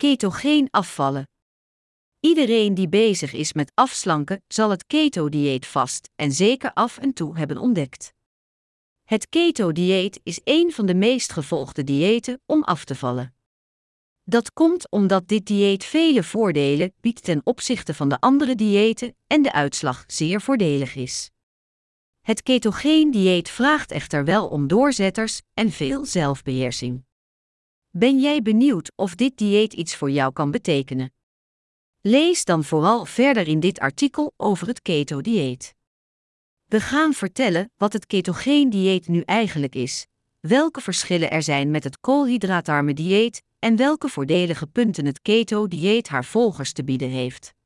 ketogeen afvallen. Iedereen die bezig is met afslanken zal het keto-dieet vast en zeker af en toe hebben ontdekt. Het keto-dieet is een van de meest gevolgde diëten om af te vallen. Dat komt omdat dit dieet vele voordelen biedt ten opzichte van de andere diëten en de uitslag zeer voordelig is. Het ketogeen dieet vraagt echter wel om doorzetters en veel zelfbeheersing. Ben jij benieuwd of dit dieet iets voor jou kan betekenen? Lees dan vooral verder in dit artikel over het keto-dieet. We gaan vertellen wat het ketogeen dieet nu eigenlijk is, welke verschillen er zijn met het koolhydraatarme dieet en welke voordelige punten het keto-dieet haar volgers te bieden heeft.